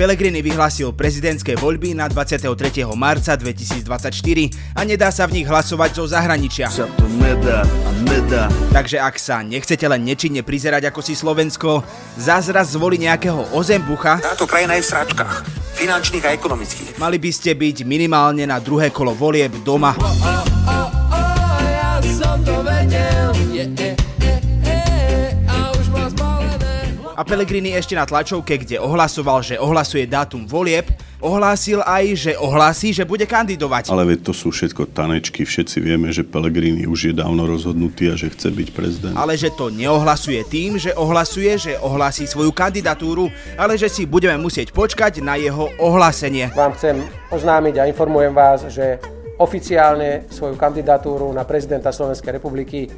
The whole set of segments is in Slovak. Pellegrini vyhlásil prezidentské voľby na 23. marca 2024 a nedá sa v nich hlasovať zo zahraničia. Takže ak sa nechcete len nečinne prizerať, ako si Slovensko zázraz zvolí nejakého ozembucha, táto krajina je v sračkách, finančných a ekonomických. Mali by ste byť minimálne na druhé kolo volieb doma. Ja som to vedel, A Pellegrini ešte na tlačovke, kde ohlasoval, že ohlasuje dátum volieb, ohlásil aj, že ohlási, že bude kandidovať. Ale veď to sú všetko tanečky, všetci vieme, že Pellegrini už je dávno rozhodnutý a že chce byť prezident. Ale že to neohlasuje tým, že ohlasuje, že ohlási svoju kandidatúru, ale že si budeme musieť počkať na jeho ohlásenie. Vám chcem oznámiť a informujem vás, že oficiálne svoju kandidatúru na prezidenta Slovenskej republiky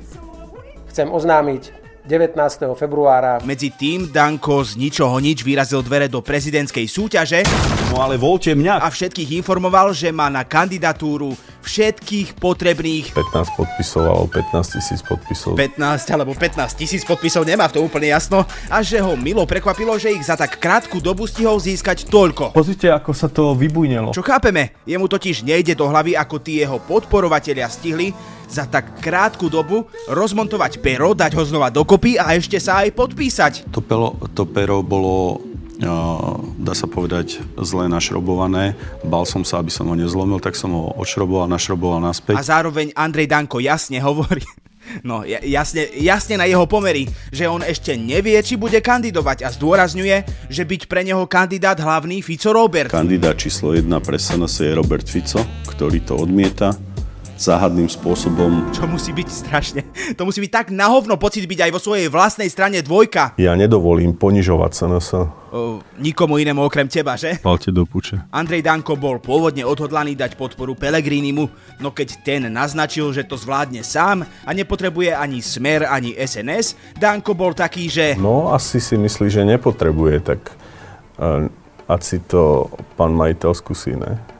chcem oznámiť 19. februára. Medzi tým Danko z ničoho nič vyrazil dvere do prezidentskej súťaže. No ale voľte mňa. A všetkých informoval, že má na kandidatúru všetkých potrebných 15 podpisov alebo 15 000 podpisov. 15 alebo 15 000 podpisov, nemá v tom úplne jasno. A že ho milo prekvapilo, že ich za tak krátku dobu stihol získať toľko. Pozrite, ako sa to vybujnelo. Čo chápeme, jemu totiž nejde do hlavy, ako tí jeho podporovatelia stihli za tak krátku dobu rozmontovať pero, dať ho znova dokopy a ešte sa aj podpísať. To pero bolo, dá sa povedať, zle našrobované. Bál som sa, aby som ho nezlomil, tak som ho odšroboval, našroboval naspäť. A zároveň Andrej Danko jasne hovorí, no jasne na jeho pomery, že on ešte nevie, či bude kandidovať a zdôrazňuje, že byť pre neho kandidát hlavný Fico Robert. Kandidát číslo 1 pre SNS je Robert Fico, ktorý to odmieta záhadným spôsobom. Čo musí byť strašne. To musí byť tak nahovno pocit byť aj vo svojej vlastnej strane dvojka. Ja nedovolím ponižovať SNS. Nikomu inému okrem teba, že? Palte do puče. Andrej Danko bol pôvodne odhodlaný dať podporu Pellegrinimu, no keď ten naznačil, že to zvládne sám a nepotrebuje ani Smer, ani SNS, Danko bol taký, že... No asi si myslí, že nepotrebuje, tak ať si to pán majiteľ skúsi, ne?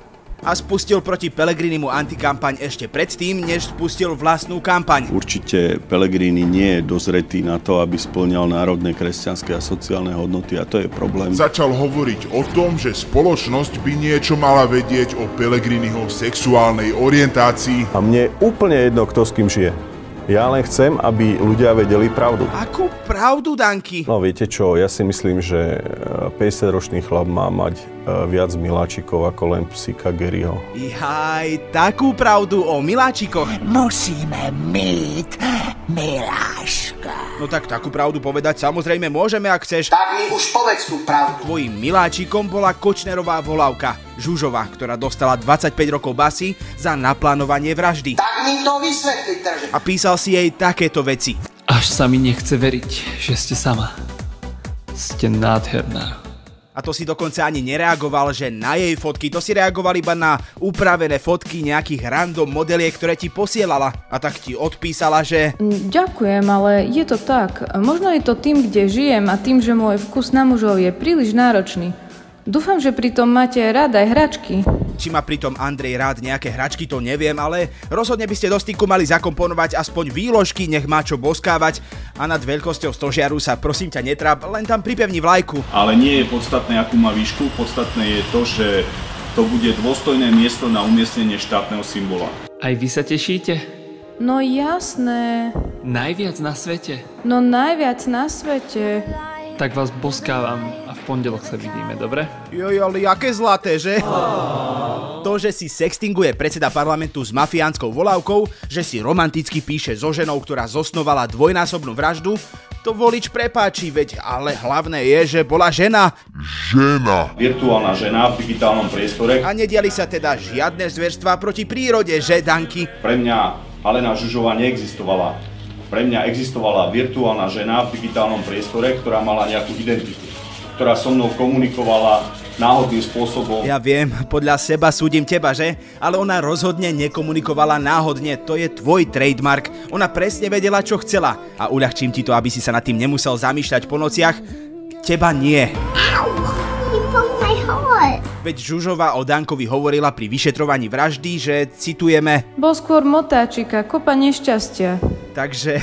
A spustil proti Pellegrinimu antikampaň ešte predtým, než spustil vlastnú kampaň. Určite Pellegrini nie je dozretý na to, aby spĺňal národné, kresťanské a sociálne hodnoty a to je problém. Začal hovoriť o tom, že spoločnosť by niečo mala vedieť o Pellegriniho sexuálnej orientácii. A mne je úplne jedno, kto s kým žije. Ja len chcem, aby ľudia vedeli pravdu. Akú pravdu, Danky? No viete čo, ja si myslím, že 50-ročný chlap má mať viac miláčikov ako len psíka Garyho. Jaj, takú pravdu o miláčikoch. Musíme mít miláška. No tak takú pravdu povedať samozrejme môžeme, ak chceš. Tak mi už povedz tú pravdu. Tvojím miláčikom bola Kočnerová volávka Žužová, ktorá dostala 25 rokov basy za naplánovanie vraždy. Tak mi to vysvetli, takže. A písal si jej takéto veci. Až sa mi nechce veriť, že ste sama. Ste nádherná. A to si dokonca ani nereagoval, že na jej fotky, to si reagoval iba na upravené fotky nejakých random modeliek, ktoré ti posielala. A tak ti odpísala, že... Ďakujem, ale je to tak. Možno je to tým, kde žijem a tým, že môj vkus na mužov je príliš náročný. Dúfam, že pritom máte rád aj hračky. Či má pritom Andrej rád nejaké hračky, to neviem, ale rozhodne by ste do styku mali zakomponovať aspoň výložky, nech má čo boskávať. A nad veľkosťou stožiaru sa prosím ťa netráp, len tam pripevni vlajku. Ale nie je podstatné, akú má výšku, podstatné je to, že to bude dôstojné miesto na umiestnenie štátneho symbola. Aj vy sa tešíte? No jasné. Najviac na svete? No najviac na svete. Tak vás boskávam a v pondelok sa vidíme, dobre? Jojo, ale aké zlaté, že? To, že si sextinguje predseda parlamentu s mafiánskou volávkou, že si romanticky píše so ženou, ktorá zosnovala dvojnásobnú vraždu, to volič prepáči, veď ale hlavné je, že bola žena. Žena. Virtuálna žena v digitálnom priestore. A nediali sa teda žiadne zverstvá proti prírode, že, Danky? Pre mňa Alena Zsuzsová neexistovala. Pre mňa existovala virtuálna žena v digitálnom priestore, ktorá mala nejakú identitu, ktorá so mnou komunikovala náhodným spôsobom. Ja viem, podľa seba súdim teba, že? Ale ona rozhodne nekomunikovala náhodne, to je tvoj trademark. Ona presne vedela, čo chcela. A uľahčím ti to, aby si sa nad tým nemusel zamýšľať po nociach. Teba nie. Veď Žužová o Dankovi hovorila pri vyšetrovaní vraždy, že, citujeme, bol skôr motáčik a kopa nešťastia. Takže...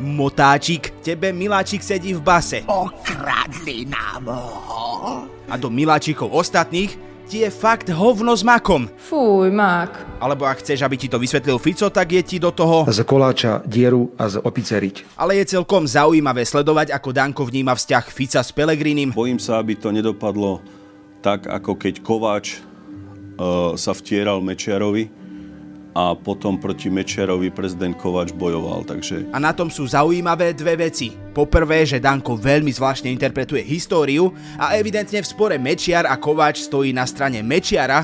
Motáčik, tebe miláčik sedí v base. Okradli nám ho. A do miláčikov ostatných ti je fakt hovno s makom. Fúj, mak. Alebo ak chceš, aby ti to vysvetlil Fico, tak je ti do toho... Z koláča dieru a z opiceriť. Ale je celkom zaujímavé sledovať, ako Danko vníma vzťah Fica s Pellegrinim. Bojím sa, aby to nedopadlo tak, ako keď Kováč sa vtieral Mečiarovi a potom proti Mečiarovi prezident Kováč bojoval, takže... A na tom sú zaujímavé dve veci. Poprvé, že Danko veľmi zvláštne interpretuje históriu a evidentne v spore Mečiar a Kováč stojí na strane Mečiara.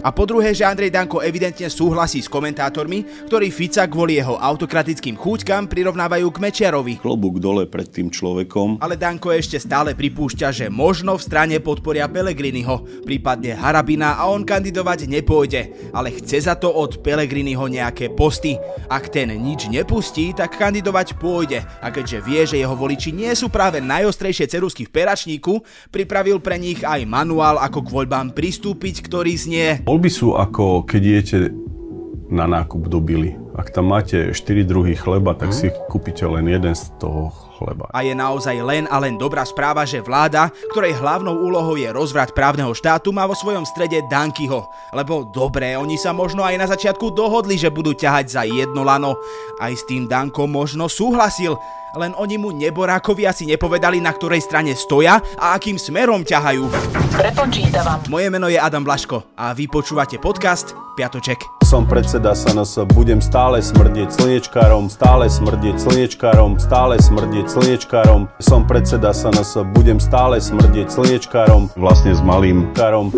A po druhé, že Andrej Danko evidentne súhlasí s komentátormi, ktorí Fica kvôli jeho autokratickým chúťkam prirovnávajú k Mečiarovi. Klobúk dole pred tým človekom. Ale Danko ešte stále pripúšťa, že možno v strane podporia Pellegriniho, prípadne Harabina, a on kandidovať nepôjde. Ale chce za to od Pellegriniho nejaké posty. Ak ten nič nepustí, tak kandidovať pôjde. A keďže vie, že jeho voliči nie sú práve najostrejšie cerusky v peračníku, pripravil pre nich aj manuál, ako k voľbám pristúpiť, ktorý znie... Voľby sú ako keď idete na nákup do Bily. Ak tam máte 4 druhy chleba, tak si kúpite len jeden z toho chleba. A je naozaj len a len dobrá správa, že vláda, ktorej hlavnou úlohou je rozvrat právneho štátu, má vo svojom strede Dankyho. Lebo dobre, oni sa možno aj na začiatku dohodli, že budú ťahať za jedno lano. Aj s tým Danko možno súhlasil, len oni mu neborákovi asi nepovedali, na ktorej strane stoja a akým smerom ťahajú. Prepočítavam. Moje meno je Adam Blaško a vy počúvate podcast Piatoček. Som predseda SNS, budem stále smrdieť slnečkárom, stále smrdieť slnečkárom, stále smrdieť slnečkárom. Som predseda SNS, budem stále smrdieť slnečkárom, vlastne s malým karom.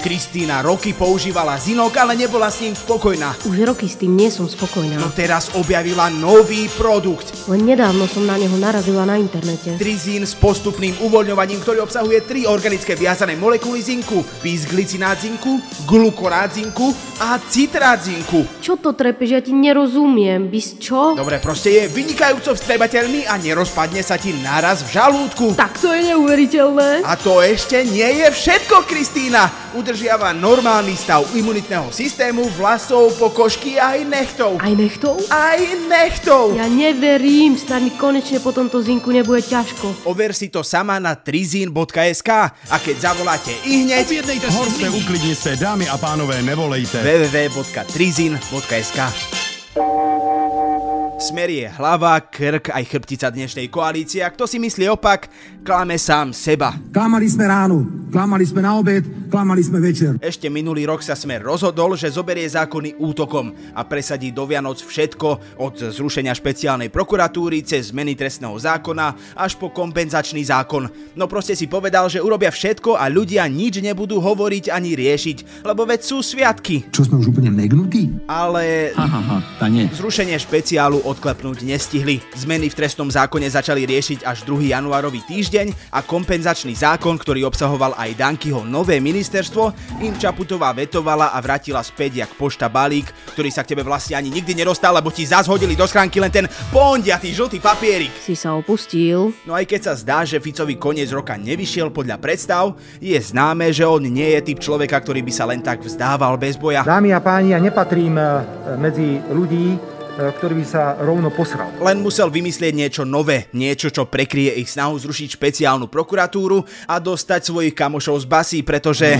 Kristína roky používala zinok, ale nebola s ním spokojná. Už roky s tým nie som spokojná. No teraz objavila nový produkt. Len nedávno som na neho narazila na internete. Trizin s postupným uvoľňovaním, ktorý obsahuje 3 organické viazané molekuly zinku. Bisglicinát zinku, glukonát zinku a citrát zinku. Čo to trepeš? Ja ti nerozumiem. Bis čo? Dobre, proste je vynikajúco vstrebateľný a nerozpadne sa ti naraz v žalúdku. Tak to je neuveriteľné. A to ešte nie je všetko, Kristína. Udržiava normálny stav imunitného systému, vlasov, pokožky aj nechtov. Aj nechtov? Aj nechtov! Ja neverím, snad mi konečne po tomto zinku nebude ťažko. Over si to sama na trizin.sk a keď zavoláte ihneď... Objednejte si horské uklidnice, dámy a pánové, nevolejte. www.trizin.sk. Smer je hlava, krk aj chrbtica dnešnej koalície. A kto si myslí opak, klame sám seba. Klamali sme ráno, klamali sme na obed, klamali sme večer. Ešte minulý rok sa Smer rozhodol, že zoberie zákony útokom a presadí do Vianoc všetko od zrušenia špeciálnej prokuratúry cez zmeny trestného zákona až po kompenzačný zákon. No proste si povedal, že urobia všetko a ľudia nič nebudú hovoriť ani riešiť, lebo veď sú sviatky. Čo, sme už úplne negnutí? Ale... Zrušenie špeciálu odklepnúť nestihli. Zmeny v trestnom zákone začali riešiť až 2. januárový týždeň a kompenzačný zákon, ktorý obsahoval aj Dankyho nové ministerstvo, im Čaputová vetovala a vrátila späť jak pošta balík, ktorý sa k tebe vlastne ani nikdy nedostal, lebo ti zazhodili do schránky len ten pondiatý žltý papierik. Si sa opustil. No aj keď sa zdá, že Ficovi koniec roka nevyšiel podľa predstav, je známe, že on nie je typ človeka, ktorý by sa len tak vzdával bez boja. Dámy a páni, ja nepatrím medzi ľudí, ktorý by sa rovno posral. Len musel vymyslieť niečo nové, niečo, čo prekrie ich snahu zrušiť špeciálnu prokuratúru a dostať svojich kamošov z basy, pretože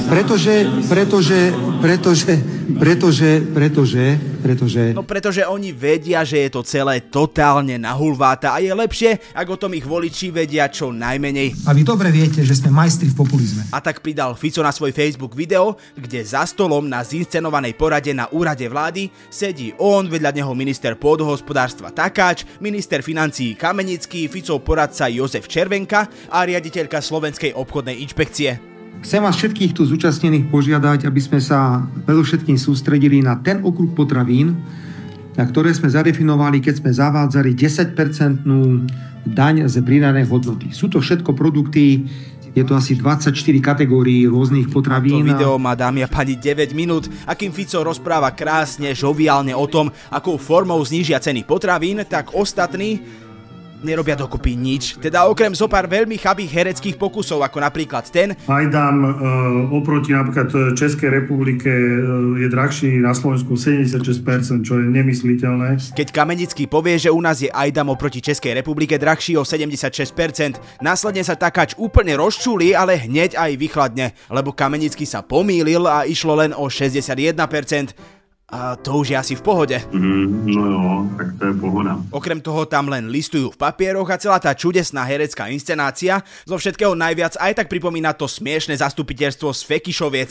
oni vedia, že je to celé totálne nahulváta a je lepšie, ak o tom ich voliči vedia čo najmenej. A vy dobre viete, že sme majstri v populizme. A tak pridal Fico na svoj Facebook video, kde za stolom na zinscenovanej porade na úrade vlády sedí on, vedľa neho minister pôdohospodárstva Takáč, minister financií Kamenický, Ficov poradca Jozef Červenka a riaditeľka Slovenskej obchodnej inšpekcie. Chcem vás všetkých tu zúčastnených požiadať, aby sme sa predovšetkým sústredili na ten okruh potravín, na ktoré sme zadefinovali, keď sme zavádzali 10-percentnú daň z pridanej hodnoty. Sú to všetko produkty, je to asi 24 kategórií rôznych potravín. To video má, dámy a páni, 9 minút, a kým Fico rozpráva krásne, žoviálne o tom, akou formou znížia ceny potravín, tak ostatní nerobia dokopy nič, teda okrem zopár veľmi chabých hereckých pokusov, ako napríklad ten. Hajdám oproti napríklad Českej republike je drahší na Slovensku 76%, čo je nemysliteľné. Keď Kamenický povie, že u nás je Ajdam oproti Českej republike drahší o 76%, následne sa Takáč úplne rozčulí, ale hneď aj vychladne, lebo Kamenický sa pomýlil a išlo len o 61%. A to už je asi v pohode. No jo, tak to je pohoda. Okrem toho tam len listujú v papieroch a celá tá čudesná herecká inscenácia zo všetkého najviac aj tak pripomína to smiešne zastupiteľstvo z Fekišoviec.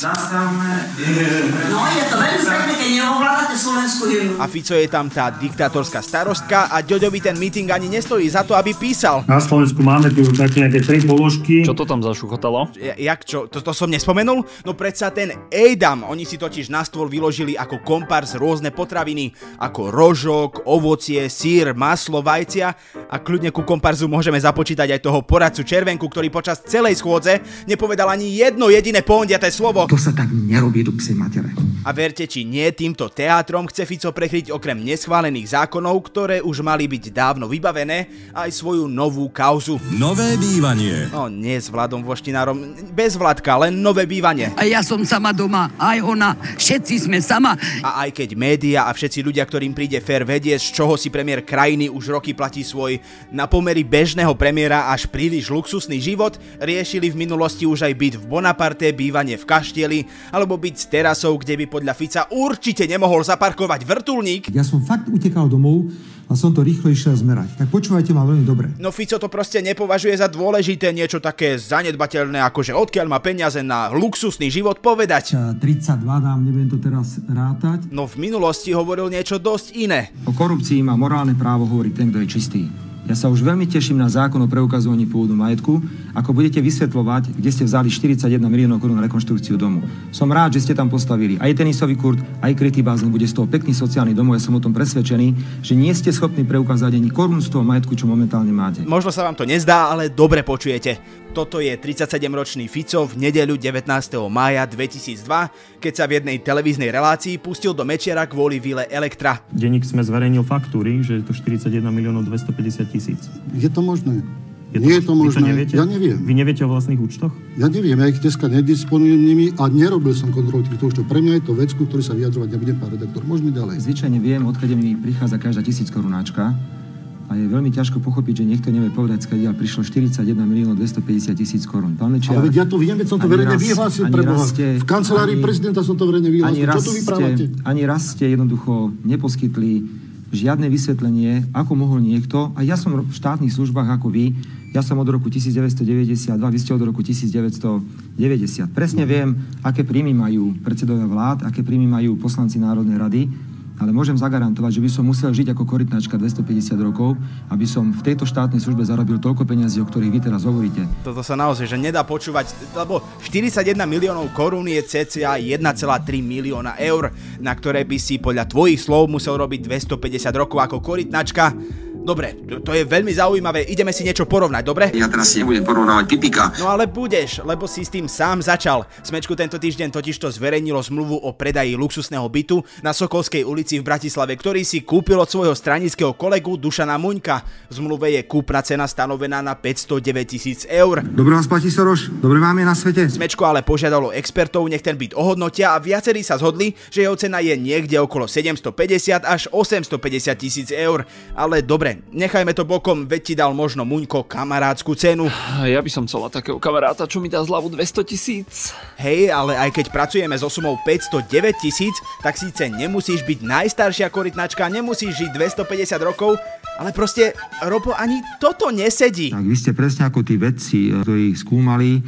No je to veľmi pekné, keď neovládate slovenskú hymnu. A Fico je tam tá diktátorská starostka a Ďoďovi ten meeting ani nestojí za to, aby písal. Na Slovensku máme tu také nejaké tri položky. Čo to tam zašuchotalo? Jak čo? To som nespomenul? No predsa ten Ejdam, oni si totiž na stôl vyložili ako kompárs rôzne potraviny, ako rožok, ovocie, sír, maslo, vajcia a kľudne ku komparzu môžeme započítať aj toho poradcu Červenku, ktorý počas celej schôdze nepovedal ani jedno jediné pohndiate slovo. To sa tak nerobí do psej matere. A verte či nie, týmto teátrom chce Fico prekryť okrem neschválených zákonov, ktoré už mali byť dávno vybavené, aj svoju novú kauzu. Nové bývanie. No nie s Vladom Voštinárom, bez Vladka, len nové bývanie. A ja som sama doma, aj ona, všetci sme sama. A aj keď média a všetci ľudia, ktorým príde fér, vedie, z čoho si premiér krajiny už roky platí svoj na pomery bežného premiéra až príliš luxusný život, riešili v minulosti už aj byt v Bonaparte, bývanie v kaštieli, alebo byť s terasou, kde by podľa Fica určite nemohol zaparkovať vrtuľník. Ja som fakt utekal domov a som to rýchlo išiel zmerať. Tak počúvajte ma veľmi dobre. No Fico to proste nepovažuje za dôležité niečo také zanedbateľné, akože odkiaľ má peniaze na luxusný život povedať. 32 dám, neviem to teraz rátať. No v minulosti hovoril niečo dosť iné. O korupcii má morálne právo hovoriť ten, kto je čistý. Ja sa už veľmi teším na zákon o preukazovaní pôvodu majetku, ako budete vysvetľovať, kde ste vzali 41 miliónov korún na rekonštrukciu domu. Som rád, že ste tam postavili aj tenisový kurt, aj krytý bazén, bude z toho pekný sociálny domov, ja som o tom presvedčený, že nie ste schopní preukázať ani korún z toho majetku, čo momentálne máte. Možno sa vám to nezdá, ale dobre počujete. Toto je 37-ročný Fico v nedeľu 19. mája 2002, keď sa v jednej televíznej relácii pustil do Mečiara kvôli vile Elektra. Denník SME zverejnil faktúry, že je to 41 250 000. Je to možné? Je to možné? Ja neviem. Vy neviete o vlastných účtoch? Ja neviem, ja ich dneska nedisponujem nimi a nerobil som kontrolu týchto účtov. Pre mňa je to vec, ku ktorej sa vyjadrovať nebudem, pán redaktor. Môžeme ďalej. Zvyčajne viem, odkiaľ mi prichádza každá 1000 korunáčka. A je veľmi ťažko pochopiť, že niekto nevie povedať, skadiaľ prišlo 41 250 000 korún. Pán Mečiar, ale veď ja to viem, veď som to verejne vyhlásil pre Boha. V kancelárii prezidenta som to verejne vyhlásil. Čo tu vyprávate? Ani raz ste jednoducho neposkytli žiadne vysvetlenie, ako mohol niekto, a ja som v štátnych službách ako vy, ja som od roku 1992, vy ste od roku 1990. Presne viem, aké príjmy majú predsedovia vlád, aké príjmy majú poslanci Národnej rady, ale môžem zagarantovať, že by som musel žiť ako korytnačka 250 rokov, aby som v tejto štátnej službe zarobil toľko peňazí, o ktorých vy teraz hovoríte. Toto sa naozaj že nedá počúvať, lebo 41 miliónov korún je cca 1,3 milióna eur, na ktoré by si podľa tvojich slov musel robiť 250 rokov ako korytnačka. Dobre, to je veľmi zaujímavé, ideme si niečo porovnať, dobre? Ja teraz si nebudem porovnávať pipika. No ale budeš, lebo si s tým sám začal. Smečku tento týždeň totižto zverejnilo zmluvu o predaji luxusného bytu na Sokolskej ulici v Bratislave, ktorý si kúpil od svojho stranického kolegu Dušana Muňka. V zmluve je kúpna cena stanovená na 509 000 eur. Dobre vás platí, Soroš, dobre vám je na svete. Smečko ale požiadalo expertov, nech ten byt ohodnotia a viacerí sa zhodli, že jeho cena je niekde okolo 750 až 850 000 eur. Ale dobre, nechajme to bokom, veď ti dal možno Muňko kamarátsku cenu. Ja by som chcela takého kamaráta, čo mi dá zľavu 200 000. Hej, ale aj keď pracujeme so sumou 509 000, tak síce nemusíš byť najstaršia korytnačka, nemusíš žiť 250 rokov, ale proste, Robo, ani toto nesedí. Tak vy ste presne ako tí vedci, ktorí ich skúmali,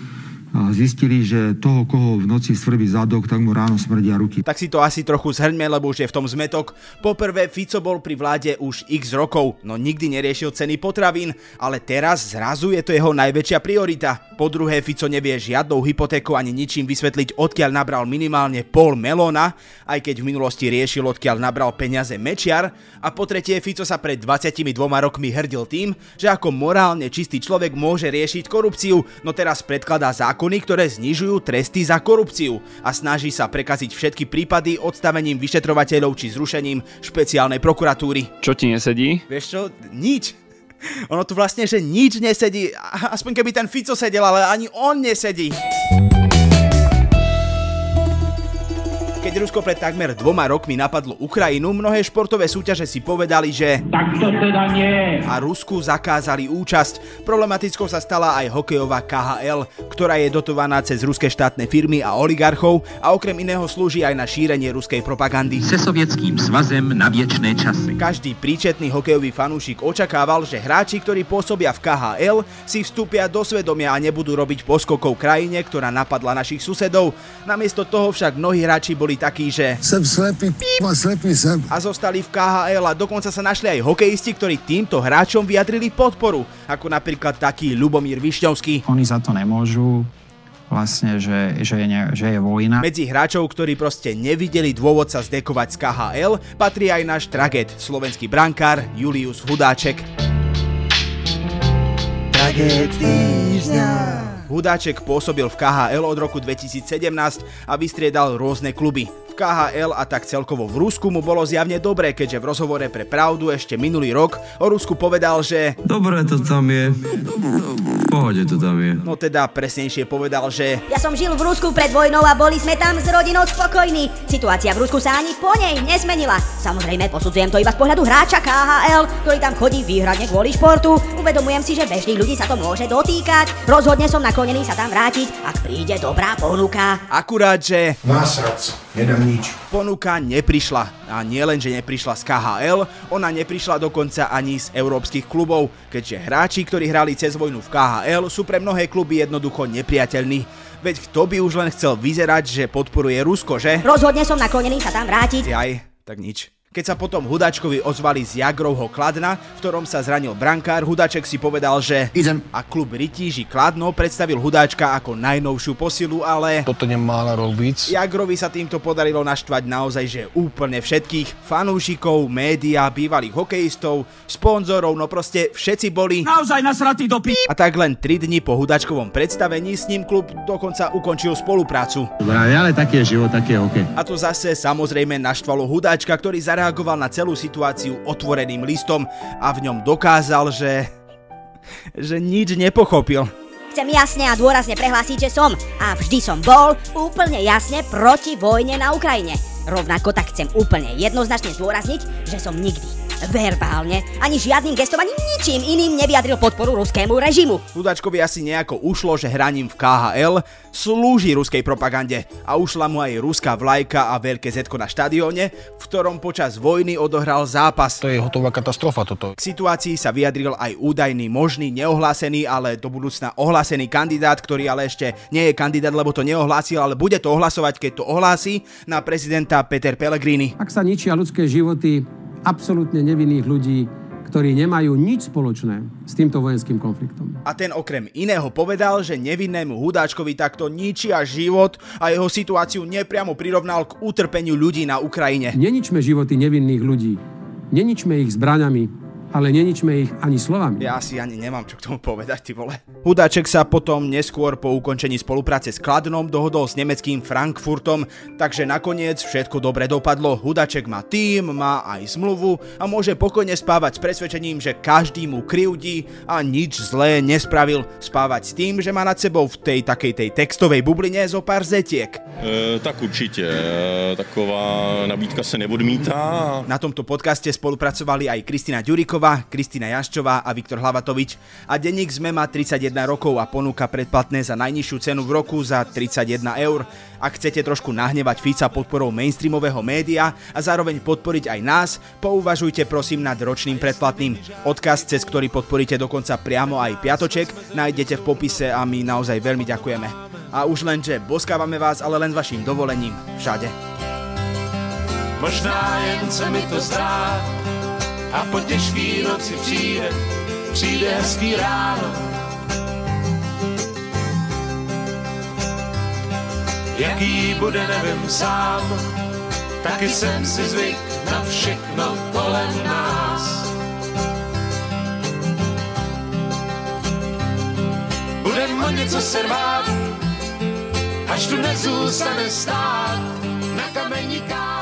a zistili, že toho, koho v noci svrbí zadok, tak mu ráno smrdia ruky. Tak si to asi trochu zhrňme, lebo už je v tom zmetok. Poprvé, Fico bol pri vláde už x rokov, no nikdy neriešil ceny potravín, ale teraz zrazu je to jeho najväčšia priorita. Po druhé, Fico nevie žiadnou hypotéku ani ničím vysvetliť, odkiaľ nabral minimálne pol melóna, aj keď v minulosti riešil, odkiaľ nabral peniaze Mečiar. A po tretie, Fico sa pred 22 rokmi hrdil tým, že ako morálne čistý človek môže riešiť korupciu, no teraz predkladá zákony, ktoré znižujú tresty za korupciu a snaží sa prekaziť všetky prípady odstavením vyšetrovateľov či zrušením špeciálnej prokuratúry. Čo ti nesedí? Vieš čo? Nič. Ono tu vlastne, že nič nesedí. Aspoň keby ten Fico sedel, ale ani on nesedí. Keď Rusko pred takmer 2 rokmi napadlo Ukrajinu, mnohé športové súťaže si povedali, že tak to teda nie. A Rusku zakázali účasť. Problematickou sa stala aj hokejová KHL, ktorá je dotovaná cez ruské štátne firmy a oligarchov a okrem iného slúži aj na šírenie ruskej propagandy. Se sovietským svazem na viečné časy. Každý príčetný hokejový fanúšik očakával, že hráči, ktorí pôsobia v KHL, si vstúpia do svedomia a nebudú robiť poskokov krajine, ktorá napadla našich susedov. Namiesto toho však mnohí hráči boli takí, že sem slepý, slepý sem. A zostali v KHL a dokonca sa našli aj hokejisti, ktorí týmto hráčom vyjadrili podporu, ako napríklad taký Ľubomír Višňovský. Oni za to nemôžu, vlastne, že je vojna. Medzi hráčov, ktorí proste nevideli dôvod sa zdekovať z KHL, patrí aj náš traget, slovenský brankár Julius Hudáček. Traget týždňa. Hudáček pôsobil v KHL od roku 2017 a vystriedal rôzne kluby. V KHL a tak celkovo v Rusku mu bolo zjavne dobre, keďže v rozhovore pre Pravdu ešte minulý rok o Rusku povedal, že dobre to tam je, v pohode to tam je. No teda presnejšie povedal, že ja som žil v Rusku pred vojnou a boli sme tam s rodinou spokojní. Situácia v Rusku sa ani po nej nezmenila. Samozrejme posudzujem to iba z pohľadu hráča KHL, ktorý tam chodí výhradne kvôli športu. Uvedomujem si, že bežných ľudí sa to môže dotýkať. Rozhodne som naklonený sa tam vrátiť, ak príde dobrá ponuka. Akurát, že nič. Ponuka neprišla. A nie len, že neprišla z KHL, ona neprišla dokonca ani z európskych klubov, keďže hráči, ktorí hrali cez vojnu v KHL, sú pre mnohé kluby jednoducho nepriateľní. Veď kto by už len chcel vyzerať, že podporuje Rusko, že? Rozhodne som naklonený sa tam vrátiť. Jaj, tak nič. Keď sa potom Hudáčkovi ozvali z Jágrovho Kladna, v ktorom sa zranil brankár, Hudáček si povedal, že idem. A klub Rytíři Kladno predstavil Hudáčka ako najnovšiu posilu, ale toto nemá robiť. Jágrovi sa týmto podarilo naštvať naozaj, že úplne všetkých. Fanúšikov, médiá, bývalých hokejistov, sponzorov, no proste všetci boli naozaj nasratí do pí. A tak len 3 dni po Hudáčkovom predstavení s ním klub dokonca ukončil spoluprácu. Dobre, ale taký je život, taký je hokej. A to zase samozrejme naštvalo Hudáčka, ktorý reagoval na celú situáciu otvoreným listom a v ňom dokázal, že nič nepochopil. Chcem jasne a dôrazne prehlásiť, že som a vždy som bol úplne jasne proti vojne na Ukrajine. Rovnako tak chcem úplne jednoznačne zdôrazniť, že som nikdy verbálne ani žiadnym gestom, ani ničím iným nevyjadril podporu ruskému režimu. Hudáčkovi asi nejako ušlo, že hraním v KHL slúži ruskej propagande a ušla mu aj ruská vlajka a veľké zetko na štadióne, v ktorom počas vojny odohral zápas. To je hotová katastrofa toto. K situácii sa vyjadril aj údajný, možný, neohlásený, ale do budúcna ohlásený kandidát, ktorý ale ešte nie je kandidát, lebo to neohlásil, ale bude to ohlasovať, keď to ohlási, na prezidenta Peter Pellegrini. Ak sa ničia ľudské životy absolútne nevinných ľudí, ktorí nemajú nič spoločné s týmto vojenským konfliktom. A ten okrem iného povedal, že nevinnému Hudáčkovi takto ničia život a jeho situáciu nepriamo prirovnal k utrpeniu ľudí na Ukrajine. Neničme životy nevinných ľudí, neničme ich zbraňami, ale neničme ich ani slovami. Ja si ani nemám čo k tomu povedať, ty vole. Hudáček sa potom neskôr po ukončení spolupráce s Kladnom dohodol s nemeckým Frankfurtom, takže nakoniec všetko dobre dopadlo. Hudáček má tým, má aj zmluvu a môže pokojne spávať s presvedčením, že každý mu krivdí a nič zlé nespravil. Spávať s tým, že má nad sebou v tej takej tej textovej bubline zo pár zetiek. Tak určite. Taková nabídka sa neodmítá. Na tomto podcaste spolupracovali aj Kristína Ďuriková, Kristína Jaščová a Viktor Hlavatovič. A denník SME má 31 rokov a ponúka predplatné za najnižšiu cenu v roku za 31 €. Ak chcete trošku nahnevať Fica podporou mainstreamového média a zároveň podporiť aj nás, pouvažujte prosím nad ročným predplatným. Odkaz, cez ktorý podporíte dokonca priamo aj Piatoček, nájdete v popise a my naozaj veľmi ďakujeme. A už len, že boskávame vás, ale len s vašim dovolením všade. Možná jen se mi to zdá, a po těžký noci přijde hezký ráno. Jaký bude, nevím sám, taky jsem si zvyk na všechno kolem nás. Budem o něco se rvát, až tu nezůstane stát na kameníkách.